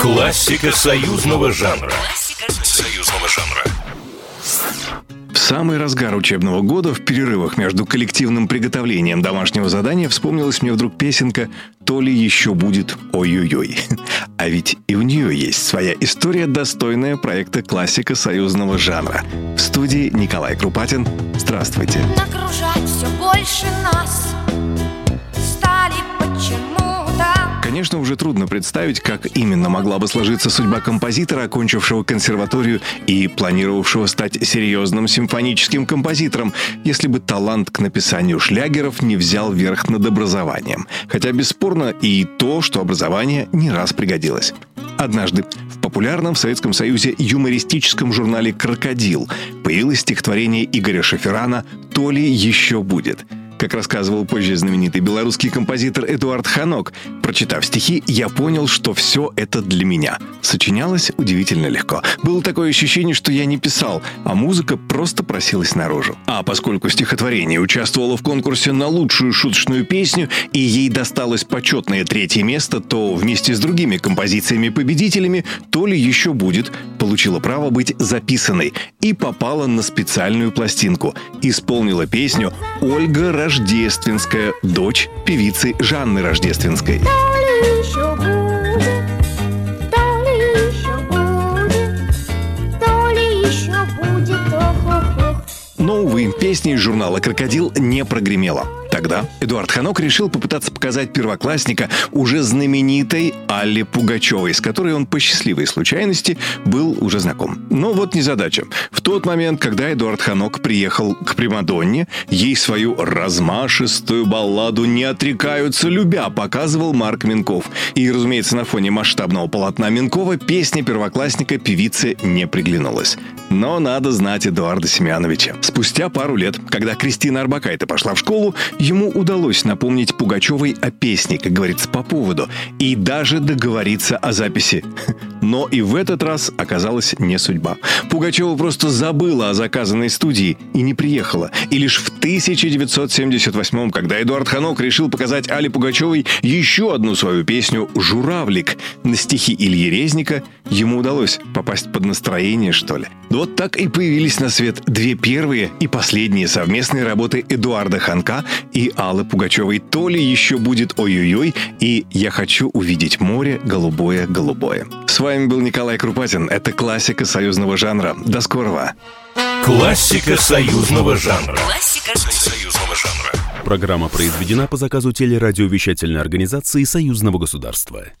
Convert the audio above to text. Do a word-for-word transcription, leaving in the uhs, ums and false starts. Классика союзного жанра. Союзного жанра. В самый разгар учебного года, в перерывах между коллективным приготовлением домашнего задания, вспомнилась мне вдруг песенка «То ли еще будет, ой-ой-ой». А ведь и в нее есть своя история, достойная проекта «Классика союзного жанра». В студии Николай Крупатин. Здравствуйте. Нагружать все больше нас стали почему-то. Конечно, уже трудно представить, как именно могла бы сложиться судьба композитора, окончившего консерваторию и планировавшего стать серьезным симфоническим композитором, если бы талант к написанию шлягеров не взял верх над образованием. Хотя бесспорно и то, что образование не раз пригодилось. Однажды в популярном в Советском Союзе юмористическом журнале «Крокодил» появилось стихотворение Игоря Шаферана «То ли еще будет». Как рассказывал позже знаменитый белорусский композитор Эдуард Ханок, прочитав стихи, я понял, что все это для меня. Сочинялось удивительно легко. Было такое ощущение, что я не писал, а музыка просто просилась наружу. А поскольку стихотворение участвовало в конкурсе на лучшую шуточную песню, и ей досталось почетное третье место, то вместе с другими композициями-победителями «То ли еще будет» получила право быть записанной и попала на специальную пластинку. Исполнила песню Ольга Рождественская. Рождественская, дочь певицы Жанны Рождественской. То ли еще будет, то ли еще будет, то ли еще будет, ох-ох-ох. Но, увы, песня из журнала «Крокодил» не прогремела. Тогда Эдуард Ханок решил попытаться показать первоклассника уже знаменитой Алле Пугачевой, с которой он по счастливой случайности был уже знаком. Но вот незадача. В тот момент, когда Эдуард Ханок приехал к примадонне, ей свою размашистую балладу «Не отрекаются, любя» показывал Марк Минков. И, разумеется, на фоне масштабного полотна Минкова песня первоклассника певице не приглянулась. Но надо знать Эдуарда Семеновича. Спустя пару лет, когда Кристина Арбакайте пошла в школу, ему удалось напомнить Пугачевой о песне, как говорится, по поводу, и даже договориться о записи. Но и в этот раз оказалась не судьба. Пугачева просто забыла о заказанной студии и не приехала. И лишь в тысяча девятьсот семьдесят восьмом, когда Эдуард Ханок решил показать Алле Пугачевой еще одну свою песню «Журавлик» на стихи Ильи Резника, ему удалось попасть под настроение, что ли. Вот так и появились на свет две первые и последние совместные работы Эдуарда Ханка и Аллы Пугачевой «То ли еще будет, ой-ой-ой» и «Я хочу увидеть море голубое-голубое». С вами был Николай Крупатин. Это классика союзного жанра. До скорого. Классика союзного жанра. Классика союзного жанра. Программа произведена по заказу телерадиовещательной организации Союзного государства.